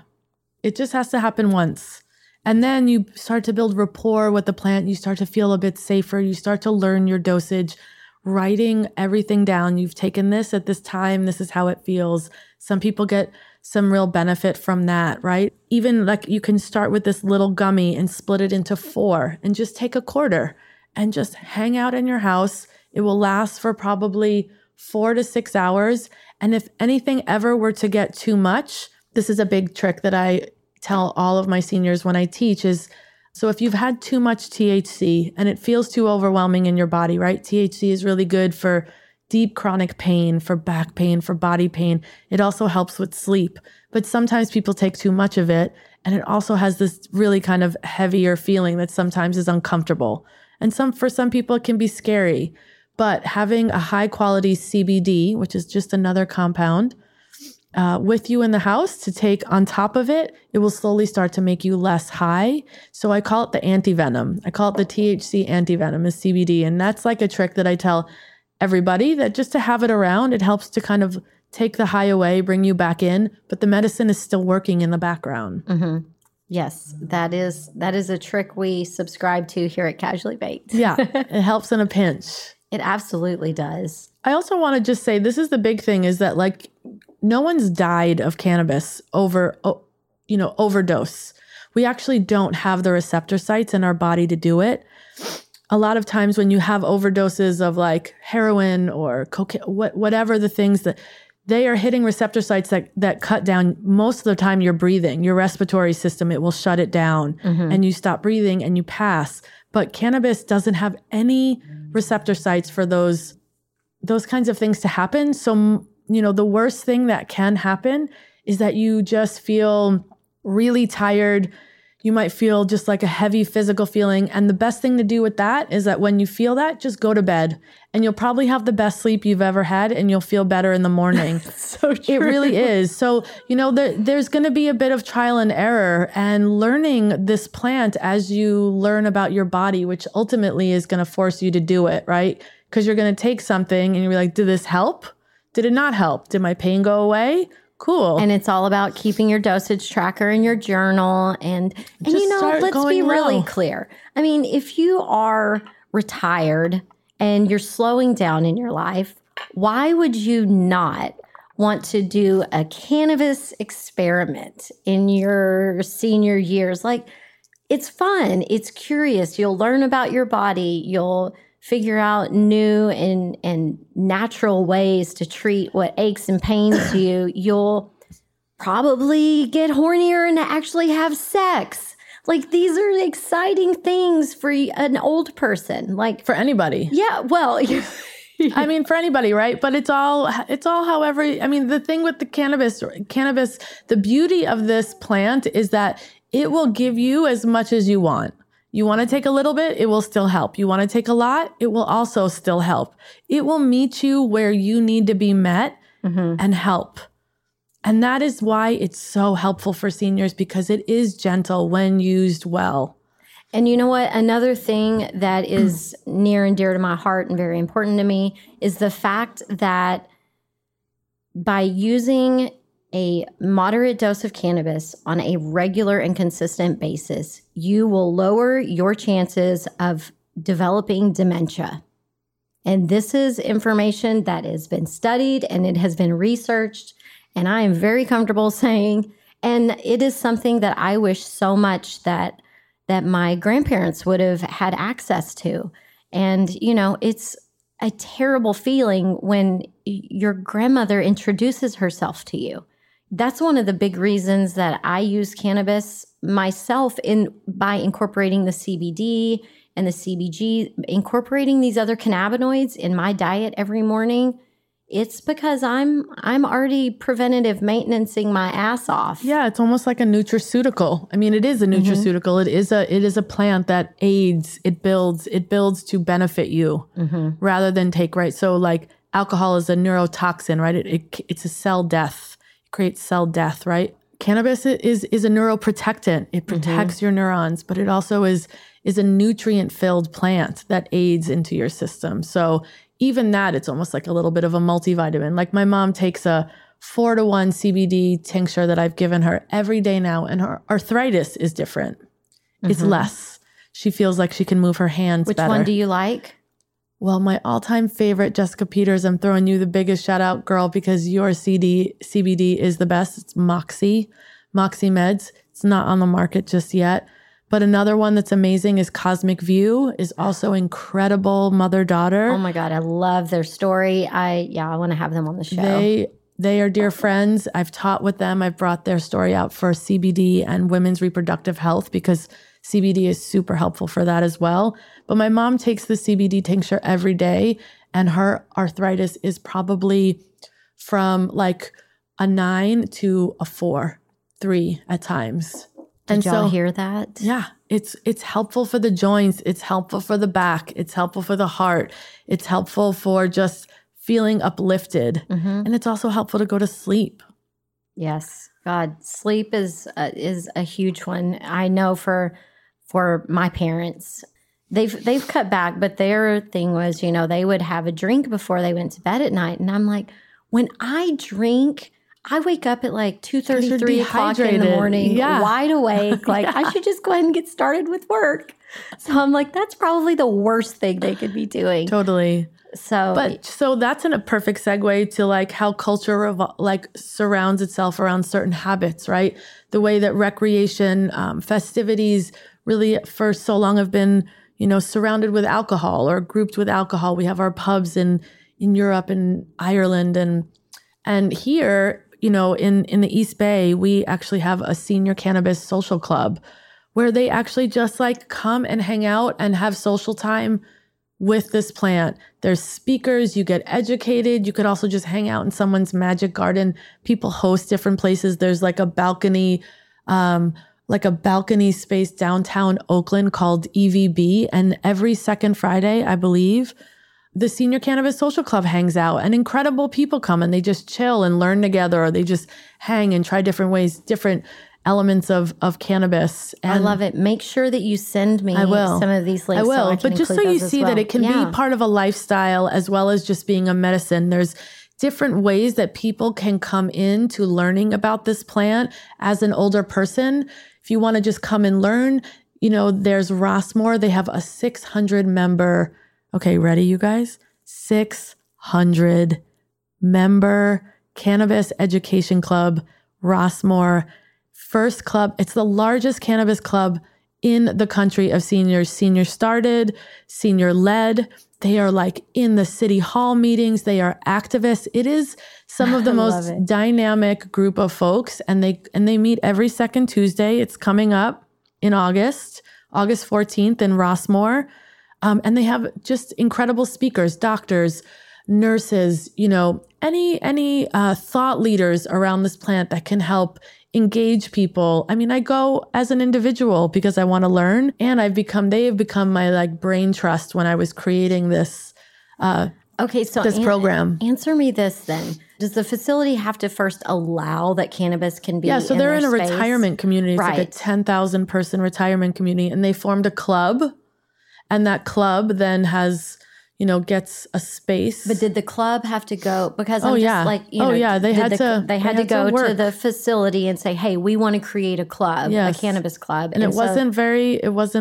It just has to happen once. And then you start to build rapport with the plant. You start to feel a bit safer. You start to learn your dosage, writing everything down. You've taken this at this time. This is how it feels. Some people get some real benefit from that, right? Even like you can start with this little gummy and split it into 4 and just take a quarter and just hang out in your house. It will last for probably 4 to 6 hours. And if anything ever were to get too much, this is a big trick that I tell all of my seniors when I teach is So if you've had too much THC and it feels too overwhelming in your body, right? THC is really good for deep chronic pain, for back pain, for body pain. It also helps with sleep. But sometimes people take too much of it, and it also has this really kind of heavier feeling that sometimes is uncomfortable. And for some people, it can be scary. But having a high-quality CBD, which is just another compound, with you in the house to take on top of it, it will slowly start to make you less high. So I call it the anti-venom. I call it the THC anti-venom is CBD. And that's like a trick that I tell everybody, that just to have it around, it helps to kind of take the high away, bring you back in, but the medicine is still working in the background. Mm-hmm. Yes, that is a trick we subscribe to here at Casually Baked. Yeah, it helps in a pinch. It absolutely does. I also want to just say, this is the big thing, is that like no one's died of cannabis over, overdose. We actually don't have the receptor sites in our body to do it. A lot of times when you have overdoses of like heroin or cocaine, whatever the things that they are hitting receptor sites that cut down most of the time your breathing, your respiratory system, it will shut it down and you stop breathing and you pass. But cannabis doesn't have any receptor sites for those kinds of things to happen. So, the worst thing that can happen is that you just feel really tired. You might feel just like a heavy physical feeling. And the best thing to do with that is that when you feel that, just go to bed and you'll probably have the best sleep you've ever had and you'll feel better in the morning. So true. It really is. So, there's going to be a bit of trial and error and learning this plant as you learn about your body, which ultimately is going to force you to do it, right? Because you're going to take something and you're like, did this help? Did it not help? Did my pain go away? Cool. And it's all about keeping your dosage tracker in your journal. And let's be really clear. I mean, if you are retired and you're slowing down in your life, why would you not want to do a cannabis experiment in your senior years? Like, it's fun. It's curious. You'll learn about your body. You'll figure out new and natural ways to treat what aches and pains you. You'll probably get hornier and actually have sex. Like, these are exciting things for an old person. Like, for anybody. Yeah, well. I mean, for anybody, right? But it's all however, I mean, the thing with the cannabis, the beauty of this plant is that it will give you as much as you want. You want to take a little bit, it will still help. You want to take a lot, it will also still help. It will meet you where you need to be met and help. And that is why it's so helpful for seniors, because it is gentle when used well. And you know what? Another thing that is near and dear to my heart and very important to me is the fact that by using a moderate dose of cannabis on a regular and consistent basis, you will lower your chances of developing dementia. And this is information that has been studied and it has been researched. And I am very comfortable saying, and it is something that I wish so much that my grandparents would have had access to. And, it's a terrible feeling when your grandmother introduces herself to you. That's one of the big reasons that I use cannabis myself by incorporating the CBD and the CBG, incorporating these other cannabinoids in my diet every morning. It's because I'm already preventative maintenancing my ass off. Yeah, it's almost like a nutraceutical. I mean, it is a nutraceutical. It is a plant that aids, it builds to benefit you rather than take, right? So like alcohol is a neurotoxin, right? It's a cell death. Creates cell death, right? Cannabis is a neuroprotectant. It protects your neurons, but it also is a nutrient-filled plant that aids into your system. So even that, it's almost like a little bit of a multivitamin. Like my mom takes a 4-to-1 CBD tincture that I've given her every day now, and her arthritis is different. It's less. She feels like she can move her hands better. Which one do you like? Well, my all-time favorite, Jessica Peters, I'm throwing you the biggest shout-out, girl, because your CBD is the best. It's Moxie Meds. It's not on the market just yet. But another one that's amazing is Cosmic View, is also incredible mother-daughter. Oh, my God. I love their story. I want to have them on the show. They are dear friends. I've taught with them. I've brought their story out for CBD and women's reproductive health because CBD is super helpful for that as well. But my mom takes the CBD tincture every day, and her arthritis is probably from like a 9 to a 4, 3 at times. And did y'all hear that? Yeah. It's helpful for the joints. It's helpful for the back. It's helpful for the heart. It's helpful for just feeling uplifted. Mm-hmm. And it's also helpful to go to sleep. Yes. God, sleep is a huge one. I know for my parents, they've cut back, but their thing was, you know, they would have a drink before they went to bed at night. And I'm like, when I drink, I wake up at like 2:30, 3 o'clock in the morning, wide awake. Like, I should just go ahead and get started with work. So I'm like, that's probably the worst thing they could be doing. Totally. So that's a perfect segue to like how culture surrounds itself around certain habits, right? The way that recreation, festivities really for so long have been, you know, surrounded with alcohol or grouped with alcohol. We have our pubs in Europe and Ireland and here, you know, in the East Bay, we actually have a senior cannabis social club where they actually just like come and hang out and have social time with this plant. There's speakers, you get educated. You could also just hang out in someone's magic garden. People host different places. There's like a balcony space downtown Oakland called EVB. And every second Friday, I believe, the Senior Cannabis Social Club hangs out, and incredible people come and they just chill and learn together, or they just hang and try different ways, different elements of cannabis. And I love it. Make sure that you send me some of these links. I will, but just so you see that it can be part of a lifestyle as well as just being a medicine. There's different ways that people can come into learning about this plant as an older person. If you want to just come and learn, you know, there's Rossmore. They have a 600 member. Okay, ready, you guys? 600 member cannabis education club, Rossmore, first club. It's the largest cannabis club in the country of seniors. Senior started, senior led. They are like in the city hall meetings. They are activists. It is some of the most dynamic group of folks, and they meet every second Tuesday. It's coming up in August 14th in Rossmore. And they have just incredible speakers, doctors, nurses, you know, any thought leaders around this plant that can help engage people. I mean, I go as an individual because I want to learn, and they have become my like brain trust when I was creating this program. Answer me this then. Does the facility have to first allow that cannabis can be in their space? Yeah, so they're in a retirement community. It's like a 10,000 person retirement community, and they formed a club. And that club then has, you know, gets a space. But did the club have to go? Because they had to go to the facility and say, hey, we want to create a club, a cannabis club. And it wasn't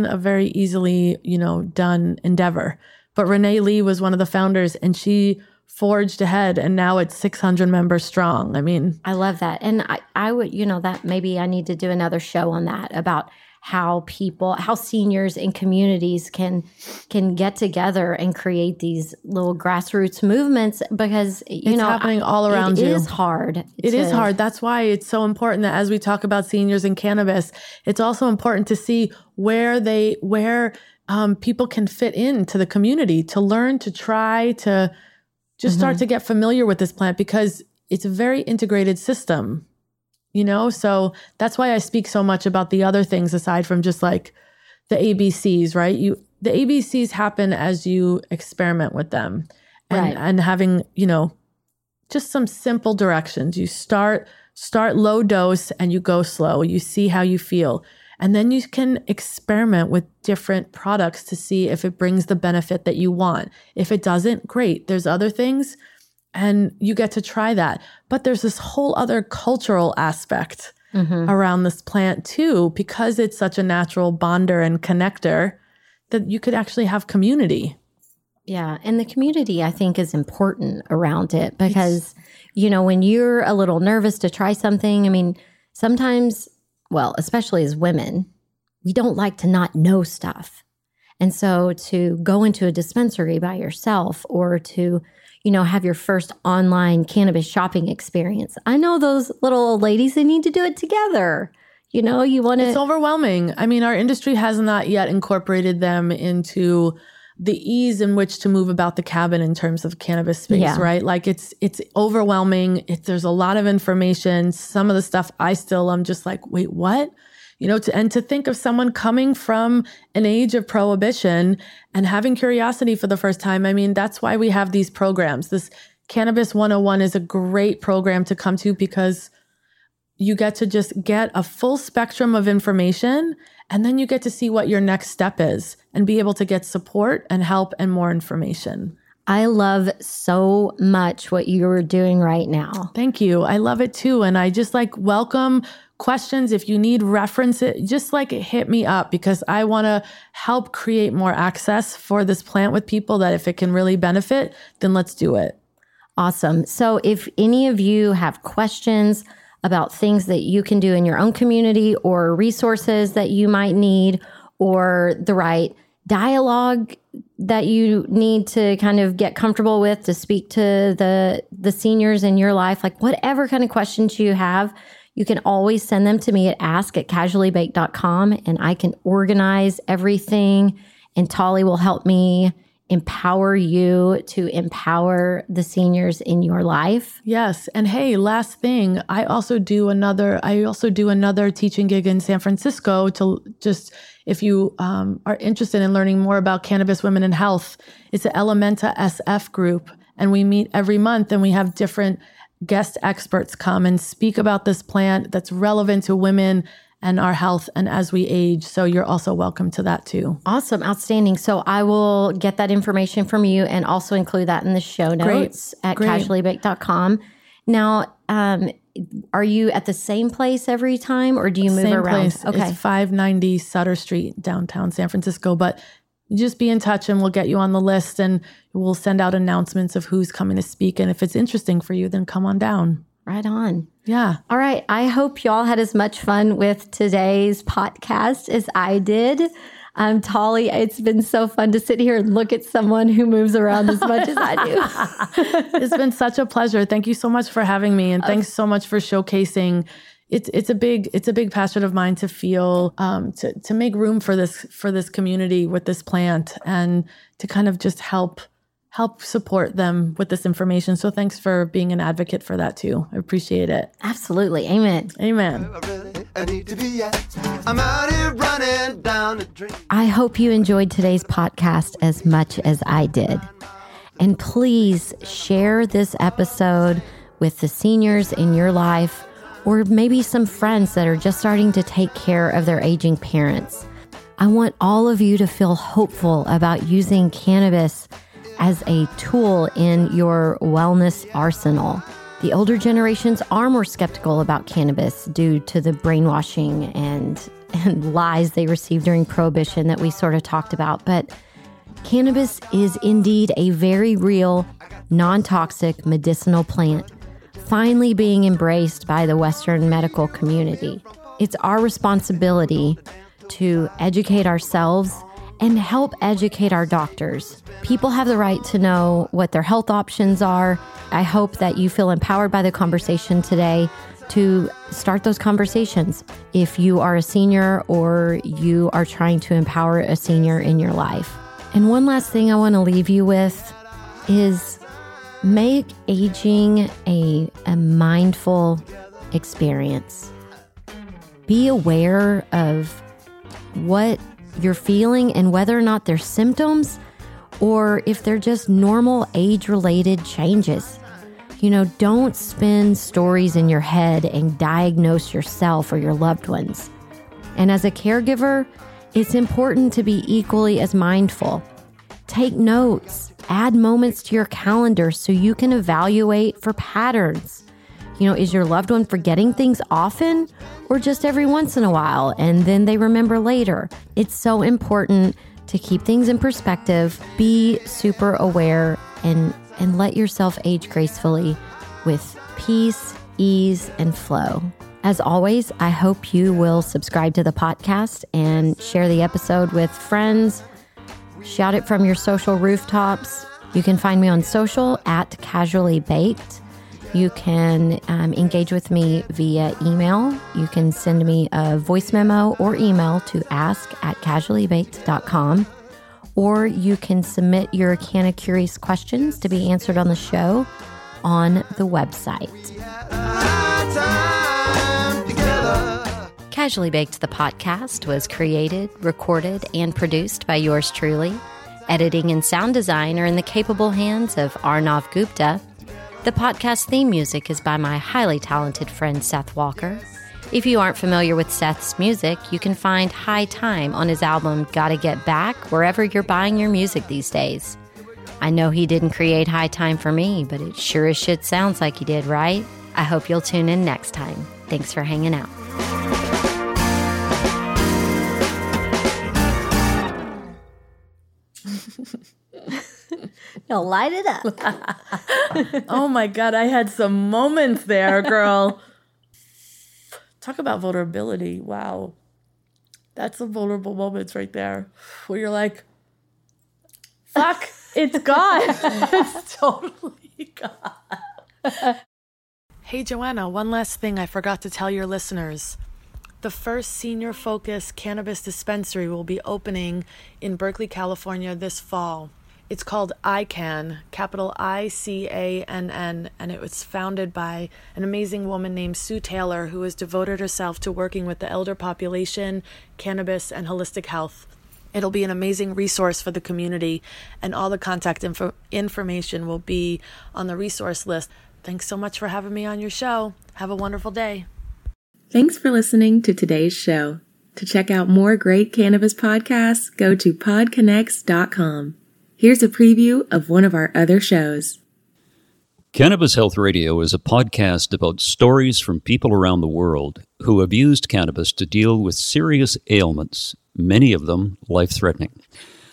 a very easily, you know, done endeavor. But Renee Lee was one of the founders, and she forged ahead, and now it's 600 members strong. I mean, I love that. And I would, you know, that maybe I need to do another show on that about how seniors in communities can get together and create these little grassroots movements, because it's happening all around you. It is hard. It is hard. That's why it's so important that as we talk about seniors and cannabis, it's also important to see where people can fit into the community, to learn, to try, to just start to get familiar with this plant, because it's a very integrated system. You know, so that's why I speak so much about the other things aside from just like the ABCs, right? The ABCs happen as you experiment with them and having, you know, just some simple directions. You start low dose and you go slow. You see how you feel. And then you can experiment with different products to see if it brings the benefit that you want. If it doesn't, great. There's other things. And you get to try that. But there's this whole other cultural aspect around this plant too, because it's such a natural bonder and connector that you could actually have community. Yeah. And the community, I think, is important around it because, you know, when you're a little nervous to try something, I mean, sometimes, well, especially as women, we don't like to not know stuff. And so to go into a dispensary by yourself or to, you know, have your first online cannabis shopping experience. I know those little old ladies, they need to do it together. You know, you want to... It's overwhelming. I mean, our industry has not yet incorporated them into the ease in which to move about the cabin in terms of cannabis space, right? Like it's overwhelming. There's a lot of information. Some of the stuff I still am just like, wait, what? You know, and to think of someone coming from an age of prohibition and having curiosity for the first time. I mean, that's why we have these programs. This Cannabis 101 is a great program to come to because you get to just get a full spectrum of information, and then you get to see what your next step is and be able to get support and help and more information. I love so much what you're doing right now. Thank you. I love it too. And I just like welcome questions. If you need references, just like hit me up because I want to help create more access for this plant with people that if it can really benefit, then let's do it. Awesome. So if any of you have questions about things that you can do in your own community or resources that you might need or the right dialogue that you need to kind of get comfortable with to speak to the seniors in your life, like whatever kind of questions you have, you can always send them to me at ask@casuallybaked.com and I can organize everything and Tolly will help me empower you to empower the seniors in your life. Yes. And hey, last thing, I also do another teaching gig in San Francisco to just, if you are interested in learning more about cannabis, women and health, it's an Elementa SF group. And we meet every month and we have different guest experts come and speak about this plant that's relevant to women and our health and as we age. So you're also welcome to that too. Awesome. Outstanding. So I will get that information from you and also include that in the show notes at casuallybaked.com. Now, are you at the same place every time or do you move around? Same place. Okay. It's 590 Sutter Street, downtown San Francisco. But just be in touch and we'll get you on the list and we'll send out announcements of who's coming to speak. And if it's interesting for you, then come on down. Right on. Yeah. All right. I hope y'all had as much fun with today's podcast as I did. Tolly, it's been so fun to sit here and look at someone who moves around as much as I do. It's been such a pleasure. Thank you so much for having me. And thanks so much for showcasing. It's a big passion of mine to feel, to make room for this community with this plant and to kind of just help support them with this information. So thanks for being an advocate for that too. I appreciate it. Absolutely. Amen. Amen. I hope you enjoyed today's podcast as much as I did. And please share this episode with the seniors in your life or maybe some friends that are just starting to take care of their aging parents. I want all of you to feel hopeful about using cannabis as a tool in your wellness arsenal. The older generations are more skeptical about cannabis due to the brainwashing and lies they received during Prohibition that we sort of talked about. But cannabis is indeed a very real, non-toxic medicinal plant, finally being embraced by the Western medical community. It's our responsibility to educate ourselves and help educate our doctors. People have the right to know what their health options are. I hope that you feel empowered by the conversation today to start those conversations. If you are a senior or you are trying to empower a senior in your life. And one last thing I want to leave you with is make aging a mindful experience. Be aware of what you're feeling and whether or not they're symptoms or if they're just normal age-related changes. You know, don't spin stories in your head and diagnose yourself or your loved ones. And as a caregiver, it's important to be equally as mindful. Take notes, add moments to your calendar so you can evaluate for patterns. You know, is your loved one forgetting things often or just every once in a while and then they remember later? It's so important to keep things in perspective, be super aware and let yourself age gracefully with peace, ease, and flow. As always, I hope you will subscribe to the podcast and share the episode with friends. Shout it from your social rooftops. You can find me on social at Casually Baked. You can engage with me via email. You can send me a voice memo or email to ask@casuallybaked.com. Or you can submit your Canna Curious questions to be answered on the show on the website. Casually Baked, the podcast, was created, recorded, and produced by yours truly. Editing and sound design are in the capable hands of Arnav Gupta. The podcast theme music is by my highly talented friend Seth Walker. If you aren't familiar with Seth's music, you can find High Time on his album Gotta Get Back wherever you're buying your music these days. I know he didn't create High Time for me, but it sure as shit sounds like he did, right? I hope you'll tune in next time. Thanks for hanging out. No, light it up. Oh my God, I had some moments there, girl. Talk about vulnerability. Wow. That's some vulnerable moments right there where you're like, fuck, it's gone. It's totally gone. Hey, Joanna, one last thing I forgot to tell your listeners. The first senior-focused cannabis dispensary will be opening in Berkeley, California this fall. It's called ICANN, capital ICANN, and it was founded by an amazing woman named Sue Taylor, who has devoted herself to working with the elder population, cannabis, and holistic health. It'll be an amazing resource for the community, and all the contact information will be on the resource list. Thanks so much for having me on your show. Have a wonderful day. Thanks for listening to today's show. To check out more great cannabis podcasts, go to podconnects.com. Here's a preview of one of our other shows. Cannabis Health Radio is a podcast about stories from people around the world who have used cannabis to deal with serious ailments, many of them life-threatening.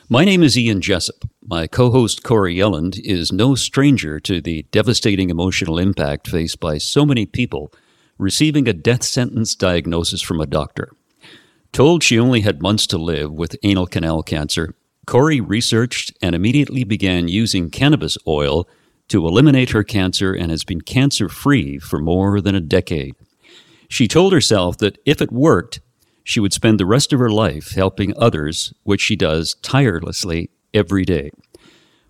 My name is Ian Jessup. My co-host Corey Yelland is no stranger to the devastating emotional impact faced by so many people receiving a death sentence diagnosis from a doctor. Told she only had months to live with anal canal cancer, Corey researched and immediately began using cannabis oil to eliminate her cancer and has been cancer-free for more than a decade. She told herself that if it worked, she would spend the rest of her life helping others, which she does tirelessly every day.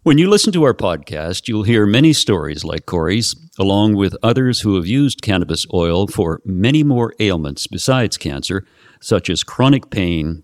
When you listen to our podcast, you'll hear many stories like Corey's, along with others who have used cannabis oil for many more ailments besides cancer, such as chronic pain,